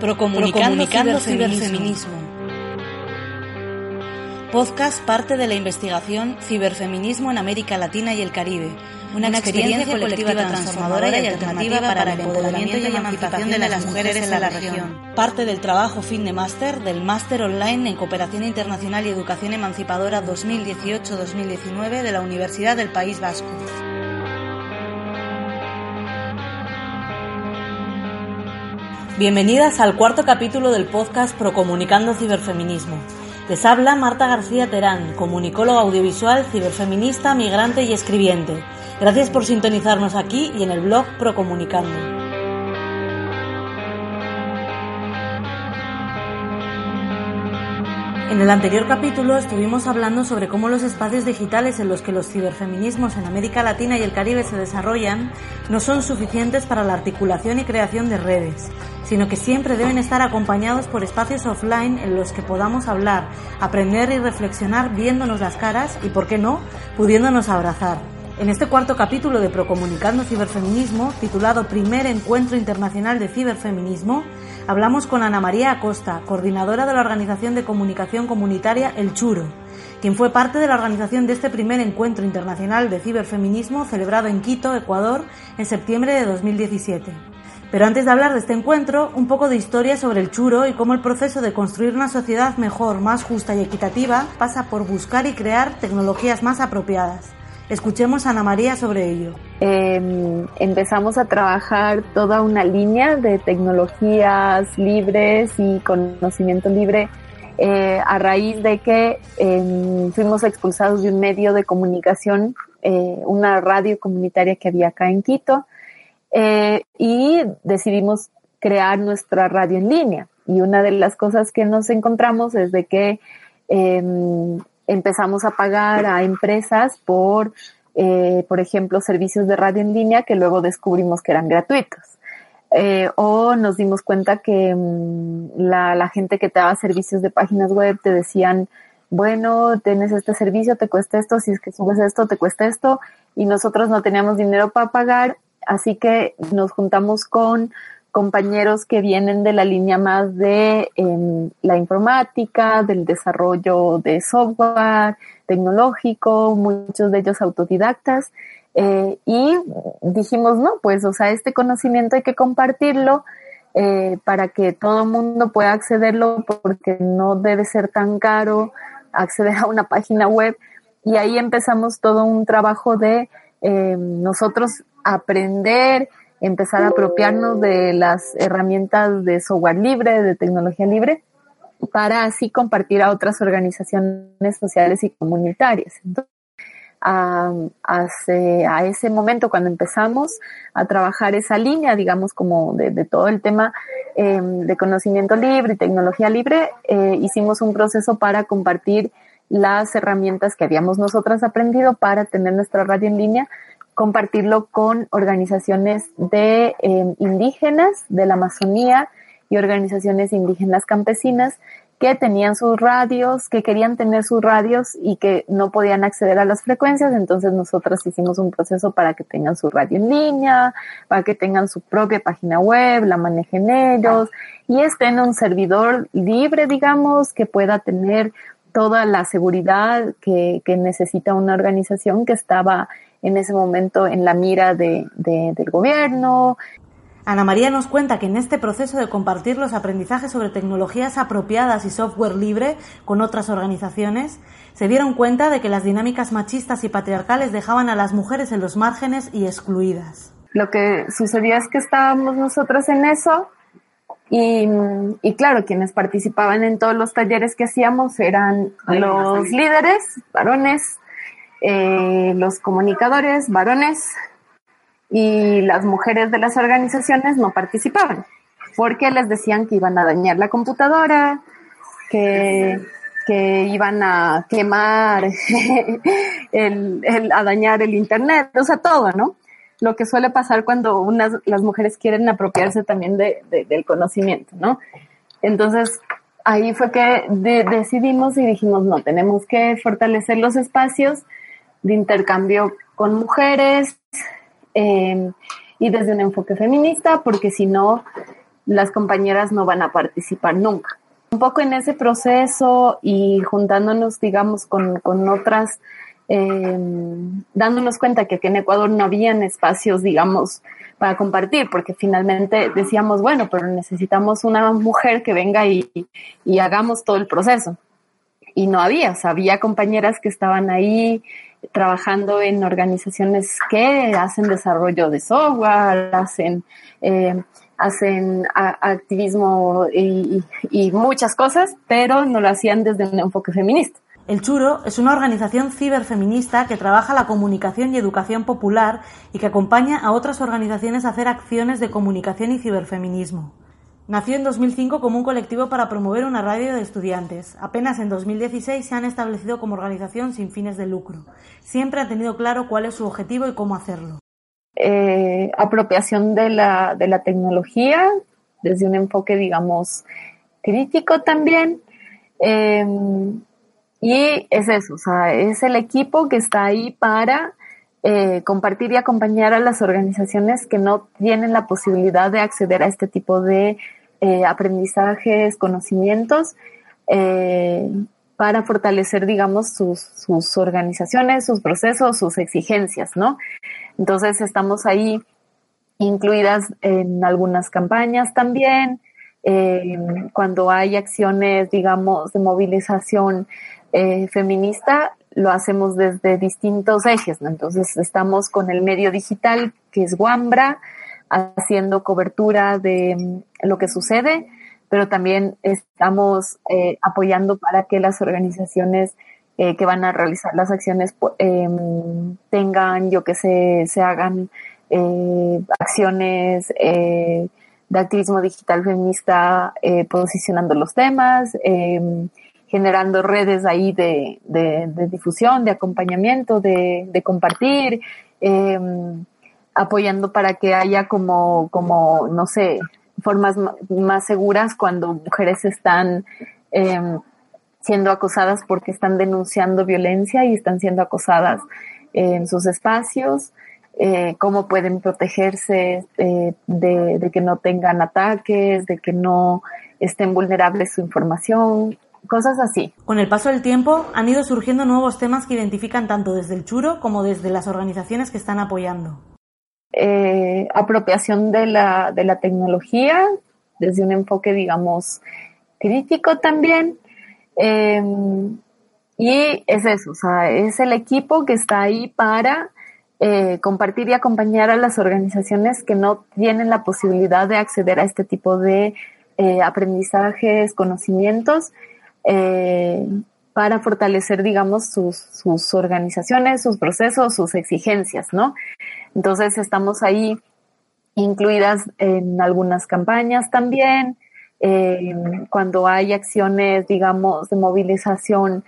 Procomunicando Ciberfeminismo. Podcast parte de la investigación Ciberfeminismo en América Latina y el Caribe. Una experiencia colectiva transformadora y alternativa para el empoderamiento y emancipación de las mujeres en la región. Parte del trabajo fin de máster del Máster Online en Cooperación Internacional y Educación Emancipadora 2018-2019 de la Universidad del País Vasco. Bienvenidas al cuarto capítulo del podcast Procomunicando Ciberfeminismo. Les habla Marta García Terán, comunicóloga audiovisual, ciberfeminista, migrante y escribiente. Gracias por sintonizarnos aquí y en el blog Procomunicando. En el anterior capítulo estuvimos hablando sobre cómo los espacios digitales en los que los ciberfeminismos en América Latina y el Caribe se desarrollan no son suficientes para la articulación y creación de redes, sino que siempre deben estar acompañados por espacios offline en los que podamos hablar, aprender y reflexionar viéndonos las caras y, por qué no, pudiéndonos abrazar. En este cuarto capítulo de Procomunicando Ciberfeminismo, titulado Primer Encuentro Internacional de Ciberfeminismo, hablamos con Ana María Acosta, coordinadora de la Organización de Comunicación Comunitaria El Churo, quien fue parte de la organización de este primer encuentro internacional de ciberfeminismo celebrado en Quito, Ecuador, en septiembre de 2017. Pero antes de hablar de este encuentro, un poco de historia sobre El Churo y cómo el proceso de construir una sociedad mejor, más justa y equitativa pasa por buscar y crear tecnologías más apropiadas. Escuchemos a Ana María sobre ello. Empezamos a trabajar toda una línea de tecnologías libres y conocimiento libre a raíz de que fuimos expulsados de un medio de comunicación, una radio comunitaria que había acá en Quito, y decidimos crear nuestra radio en línea. Y una de las cosas que nos encontramos es de que empezamos a pagar a empresas por ejemplo, servicios de radio en línea que luego descubrimos que eran gratuitos. O nos dimos cuenta que la gente que te daba servicios de páginas web te decían, bueno, tienes este servicio, te cuesta esto, si es que subes esto, te cuesta esto, y nosotros no teníamos dinero para pagar, así que nos juntamos con compañeros que vienen de la línea más de la informática, del desarrollo de software tecnológico, muchos de ellos autodidactas, y dijimos, no, pues, o sea, este conocimiento hay que compartirlo para que todo el mundo pueda accederlo, porque no debe ser tan caro acceder a una página web. Y ahí empezamos todo un trabajo de nosotros aprender, empezar a apropiarnos de las herramientas de software libre, de tecnología libre, para así compartir a otras organizaciones sociales y comunitarias. Entonces, a ese momento, cuando empezamos a trabajar esa línea, digamos, como de todo el tema de conocimiento libre y tecnología libre, hicimos un proceso para compartir las herramientas que habíamos nosotras aprendido para tener nuestra radio en línea, compartirlo con organizaciones de indígenas de la Amazonía y organizaciones indígenas campesinas que tenían sus radios, que querían tener sus radios y que no podían acceder a las frecuencias. Entonces nosotras hicimos un proceso para que tengan su radio en línea, para que tengan su propia página web, la manejen ellos y esté en un servidor libre, digamos, que pueda tener toda la seguridad que necesita una organización que estaba en ese momento en la mira del gobierno. Ana María nos cuenta que en este proceso de compartir los aprendizajes sobre tecnologías apropiadas y software libre con otras organizaciones, se dieron cuenta de que las dinámicas machistas y patriarcales dejaban a las mujeres en los márgenes y excluidas. Lo que sucedió es que estábamos nosotras en eso y claro, quienes participaban en todos los talleres que hacíamos eran los líderes varones, los comunicadores varones, y las mujeres de las organizaciones no participaban porque les decían que iban a dañar la computadora, que iban a quemar, a dañar el internet, o sea, todo, ¿no? Lo que suele pasar cuando las mujeres quieren apropiarse también del conocimiento, ¿no? Entonces, ahí fue que decidimos y dijimos, no, tenemos que fortalecer los espacios de intercambio con mujeres y desde un enfoque feminista, porque si no las compañeras no van a participar nunca. Un poco en ese proceso y juntándonos, digamos, con otras, dándonos cuenta que aquí en Ecuador no habían espacios, digamos, para compartir, porque finalmente decíamos, bueno, pero necesitamos una mujer que venga y hagamos todo el proceso. Y no había, o sea, había compañeras que estaban ahí trabajando en organizaciones que hacen desarrollo de software, hacen activismo y muchas cosas, pero no lo hacían desde un enfoque feminista. El Churo es una organización ciberfeminista que trabaja la comunicación y educación popular y que acompaña a otras organizaciones a hacer acciones de comunicación y ciberfeminismo. Nació en 2005 como un colectivo para promover una radio de estudiantes. Apenas en 2016 se han establecido como organización sin fines de lucro. Siempre ha tenido claro cuál es su objetivo y cómo hacerlo. Apropiación de la tecnología desde un enfoque, digamos, crítico también. Y es eso, o sea, es el equipo que está ahí para compartir y acompañar a las organizaciones que no tienen la posibilidad de acceder a este tipo de aprendizajes, conocimientos, para fortalecer, digamos, sus organizaciones, sus procesos, sus exigencias, ¿no? Entonces estamos ahí incluidas en algunas campañas también, cuando hay acciones, digamos, de movilización feminista, lo hacemos desde distintos ejes, ¿no? Entonces estamos con el medio digital, que es Wambra, haciendo cobertura de lo que sucede, pero también estamos apoyando para que las organizaciones que van a realizar las acciones tengan, se hagan acciones de activismo digital feminista, posicionando los temas, generando redes ahí de difusión, de acompañamiento, de compartir, apoyando para que haya como no sé, formas más seguras cuando mujeres están siendo acosadas porque están denunciando violencia y están siendo acosadas en sus espacios, cómo pueden protegerse de que no tengan ataques, de que no estén vulnerables su información, cosas así. Con el paso del tiempo han ido surgiendo nuevos temas que identifican tanto desde el Churo como desde las organizaciones que están apoyando. Apropiación de la tecnología desde un enfoque, digamos, crítico también. Y es eso, o sea, es el equipo que está ahí para compartir y acompañar a las organizaciones que no tienen la posibilidad de acceder a este tipo de aprendizajes, conocimientos, para fortalecer, digamos, sus organizaciones, sus procesos, sus exigencias, ¿no? Entonces estamos ahí incluidas en algunas campañas también, cuando hay acciones, digamos, de movilización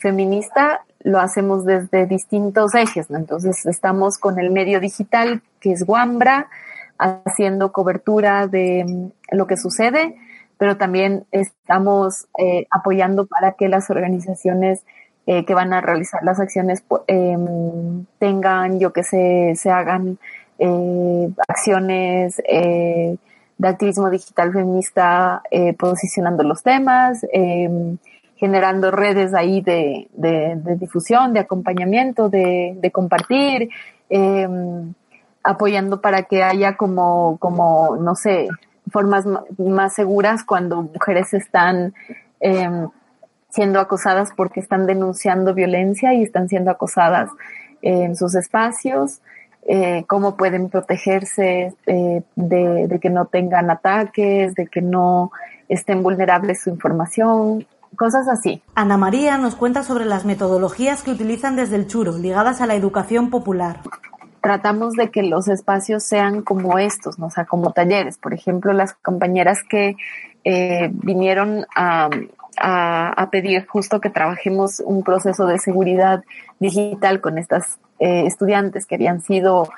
feminista, lo hacemos desde distintos ejes, ¿no? Entonces estamos con el medio digital, que es Wambra, haciendo cobertura de lo que sucede, pero también estamos apoyando para que las organizaciones que van a realizar las acciones tengan, se hagan acciones de activismo digital feminista, posicionando los temas, generando redes ahí de difusión, de acompañamiento, de compartir, apoyando para que haya no sé, formas más seguras cuando mujeres están siendo acosadas porque están denunciando violencia y están siendo acosadas en sus espacios, cómo pueden protegerse de que no tengan ataques, de que no estén vulnerables su información, cosas así. Ana María nos cuenta sobre las metodologías que utilizan desde el Churo, ligadas a la educación popular. Tratamos de que los espacios sean como estos, ¿no? O sea, como talleres. Por ejemplo, las compañeras que vinieron a pedir justo que trabajemos un proceso de seguridad digital con estas estudiantes que habían sido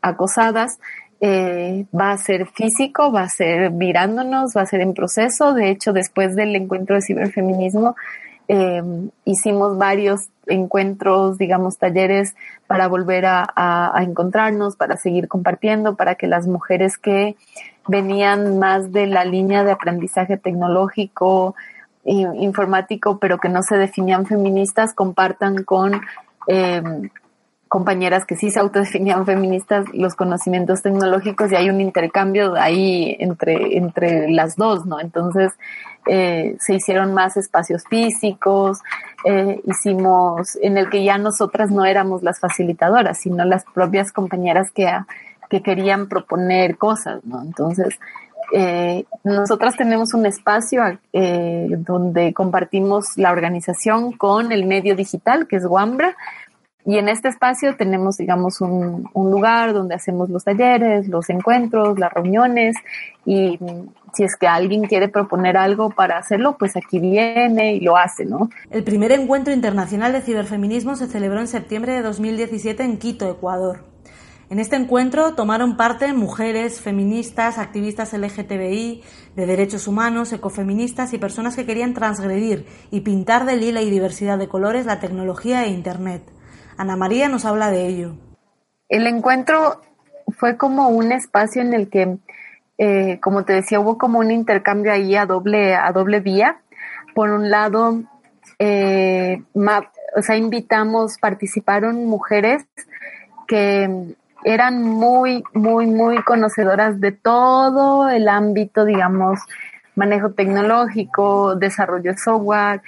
acosadas, va a ser físico, va a ser mirándonos, va a ser en proceso. De hecho, después del encuentro de ciberfeminismo, Hicimos varios encuentros, digamos, talleres para volver a encontrarnos, para seguir compartiendo, para que las mujeres que venían más de la línea de aprendizaje tecnológico, informático, pero que no se definían feministas, compartan con compañeras que sí se autodefinían feministas los conocimientos tecnológicos, y hay un intercambio ahí entre las dos, ¿no? Entonces se hicieron más espacios físicos, hicimos en el que ya nosotras no éramos las facilitadoras, sino las propias compañeras que querían proponer cosas, ¿no? Entonces nosotras tenemos un espacio donde compartimos la organización con el medio digital, que es Wambra. Y en este espacio tenemos, digamos, un lugar donde hacemos los talleres, los encuentros, las reuniones, y si es que alguien quiere proponer algo para hacerlo, pues aquí viene y lo hace, ¿no? El primer Encuentro Internacional de Ciberfeminismo se celebró en septiembre de 2017 en Quito, Ecuador. En este encuentro tomaron parte mujeres, feministas, activistas LGTBI, de derechos humanos, ecofeministas y personas que querían transgredir y pintar de lila y diversidad de colores la tecnología e Internet. Ana María nos habla de ello. El encuentro fue como un espacio en el que, como te decía, hubo como un intercambio ahí a doble vía. Por un lado, participaron mujeres que eran muy, muy, muy conocedoras de todo el ámbito, digamos, manejo tecnológico, desarrollo de software,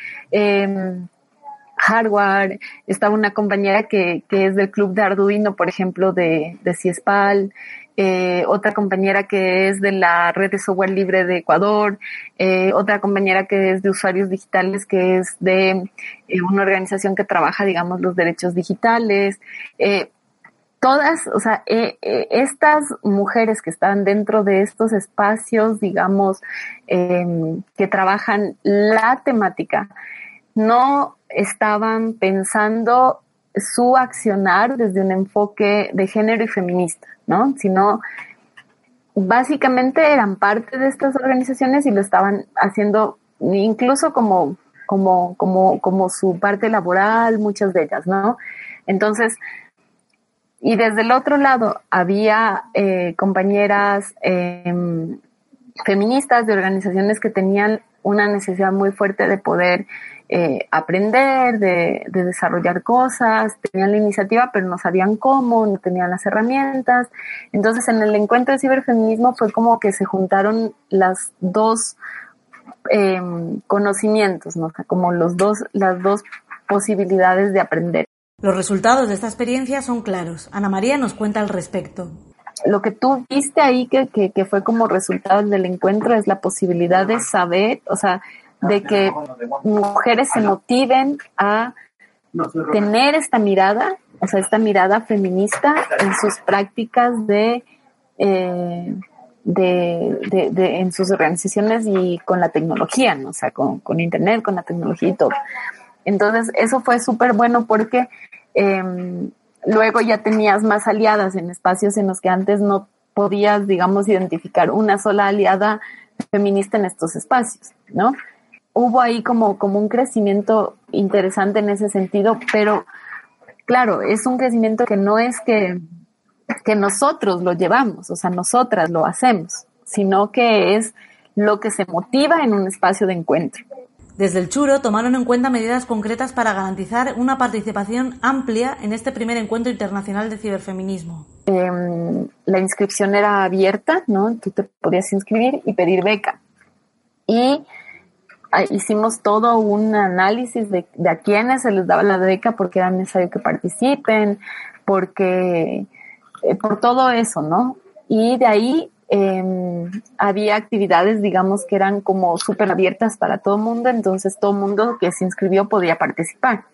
hardware. Estaba una compañera que es del club de Arduino, por ejemplo, de Ciespal, otra compañera que es de la red de software libre de Ecuador, otra compañera que es de usuarios digitales, que es de una organización que trabaja, digamos, los derechos digitales. Todas, o sea, estas mujeres que están dentro de estos espacios, digamos, que trabajan la temática, no estaban pensando su accionar desde un enfoque de género y feminista, ¿no? Sino básicamente eran parte de estas organizaciones y lo estaban haciendo incluso como su parte laboral, muchas de ellas, ¿no? Entonces, y desde el otro lado había compañeras feministas de organizaciones que tenían una necesidad muy fuerte de poder aprender, de desarrollar cosas. Tenían la iniciativa, pero no sabían cómo, no tenían las herramientas. Entonces, en el encuentro de ciberfeminismo fue como que se juntaron las dos conocimientos, ¿no? O sea, como las dos posibilidades de aprender. Los resultados de esta experiencia son claros. Ana María nos cuenta al respecto. Lo que tú viste ahí que fue como resultado del encuentro es la posibilidad de saber, o sea, de que mujeres se motiven a tener esta mirada, o sea, esta mirada feminista en sus prácticas de en sus organizaciones y con la tecnología, ¿no? O sea, con Internet, con la tecnología y todo. Entonces, eso fue súper bueno porque luego ya tenías más aliadas en espacios en los que antes no podías, digamos, identificar una sola aliada feminista en estos espacios, ¿no? Hubo ahí como un crecimiento interesante en ese sentido, pero claro, es un crecimiento que no es que nosotros lo llevamos, o sea, nosotras lo hacemos, sino que es lo que se motiva en un espacio de encuentro. Desde el Churo tomaron en cuenta medidas concretas para garantizar una participación amplia en este primer encuentro internacional de ciberfeminismo. La inscripción era abierta, ¿no? Tú te podías inscribir y pedir beca. Y hicimos todo un análisis de a quiénes se les daba la beca, porque era necesario que participen, porque por todo eso, ¿no? Y de ahí había actividades, digamos, que eran como súper abiertas para todo el mundo, entonces todo el mundo que se inscribió podía participar,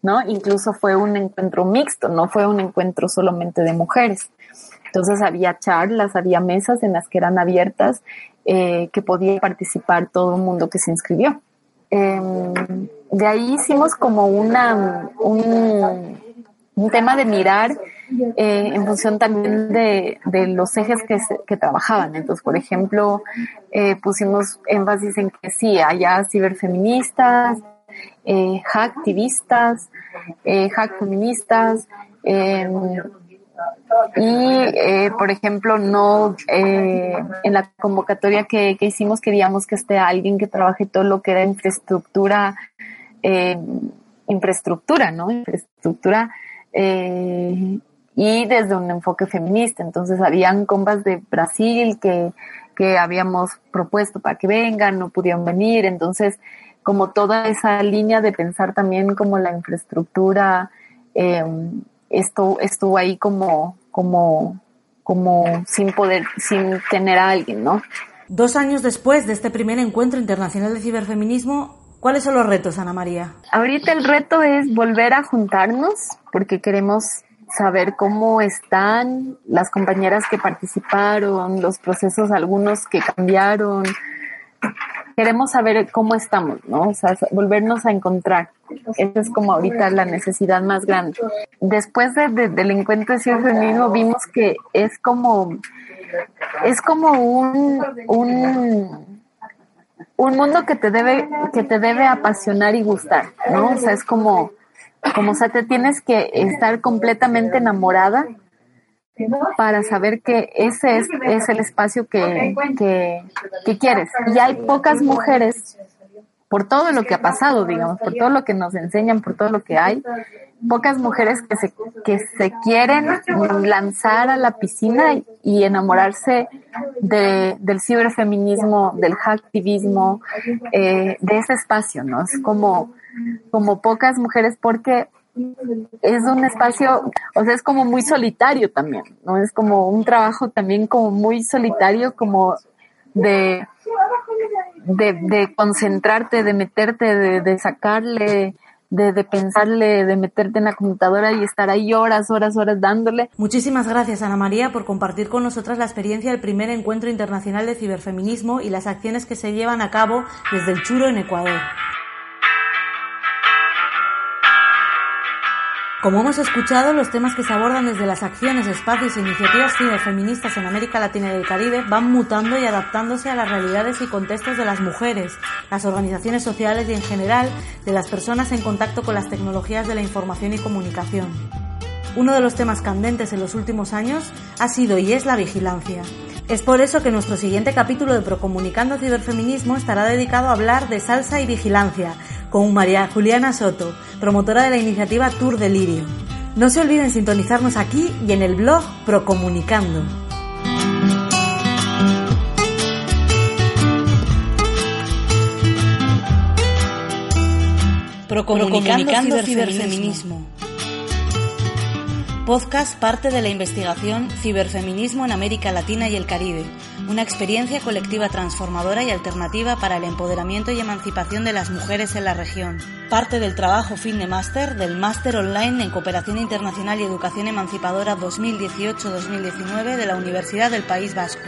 ¿no? Incluso fue un encuentro mixto, no fue un encuentro solamente de mujeres. Entonces había charlas, había mesas en las que eran abiertas, que podía participar todo el mundo que se inscribió. De ahí hicimos como un tema de mirar en función también de los ejes que trabajaban. Entonces, por ejemplo, pusimos énfasis en que sí, haya ciberfeministas, hacktivistas, hackfeministas, y por ejemplo no en la convocatoria que hicimos queríamos que esté alguien que trabaje todo lo que era infraestructura, y desde un enfoque feminista. Entonces habían compas de Brasil que habíamos propuesto para que vengan, no pudieron venir. Entonces como toda esa línea de pensar también como la infraestructura, esto estuvo ahí como sin tener a alguien, ¿no? 2 años después de este primer Encuentro Internacional de Ciberfeminismo, ¿cuáles son los retos, Ana María? Ahorita el reto es volver a juntarnos, porque queremos saber cómo están las compañeras que participaron, los procesos algunos que cambiaron. Queremos saber cómo estamos, ¿no? O sea, volvernos a encontrar. Esa es como ahorita la necesidad más grande. Después del Encuentro de Ciberfeminismo vimos que es como un mundo que te debe apasionar y gustar, ¿no? O sea, es como te tienes que estar completamente enamorada para saber que ese es el espacio que quieres. Y hay pocas mujeres, por todo lo que ha pasado, digamos, por todo lo que nos enseñan, por todo lo que hay, pocas mujeres que se quieren lanzar a la piscina y enamorarse del ciberfeminismo, del hacktivismo, de ese espacio, ¿no? Es como pocas mujeres, porque es un espacio, o sea, es como muy solitario también, ¿no? Es como un trabajo también como muy solitario, como de concentrarte, de meterte, de sacarle, de pensarle, de meterte en la computadora y estar ahí horas dándole. Muchísimas gracias, Ana María, por compartir con nosotras la experiencia del primer Encuentro Internacional de Ciberfeminismo y las acciones que se llevan a cabo desde El Churo en Ecuador. Como hemos escuchado, los temas que se abordan desde las acciones, espacios e iniciativas ciberfeministas en América Latina y el Caribe van mutando y adaptándose a las realidades y contextos de las mujeres, las organizaciones sociales y, en general, de las personas en contacto con las tecnologías de la información y comunicación. Uno de los temas candentes en los últimos años ha sido y es la vigilancia. Es por eso que nuestro siguiente capítulo de Procomunicando Ciberfeminismo estará dedicado a hablar de salsa y vigilancia, con María Juliana Soto, promotora de la iniciativa Tour Delirio. No se olviden sintonizarnos aquí y en el blog Procomunicando. Procomunicando Ciberfeminismo. Podcast parte de la investigación Ciberfeminismo en América Latina y el Caribe, una experiencia colectiva transformadora y alternativa para el empoderamiento y emancipación de las mujeres en la región. Parte del trabajo Fin de Máster del Máster Online en Cooperación Internacional y Educación Emancipadora 2018-2019 de la Universidad del País Vasco.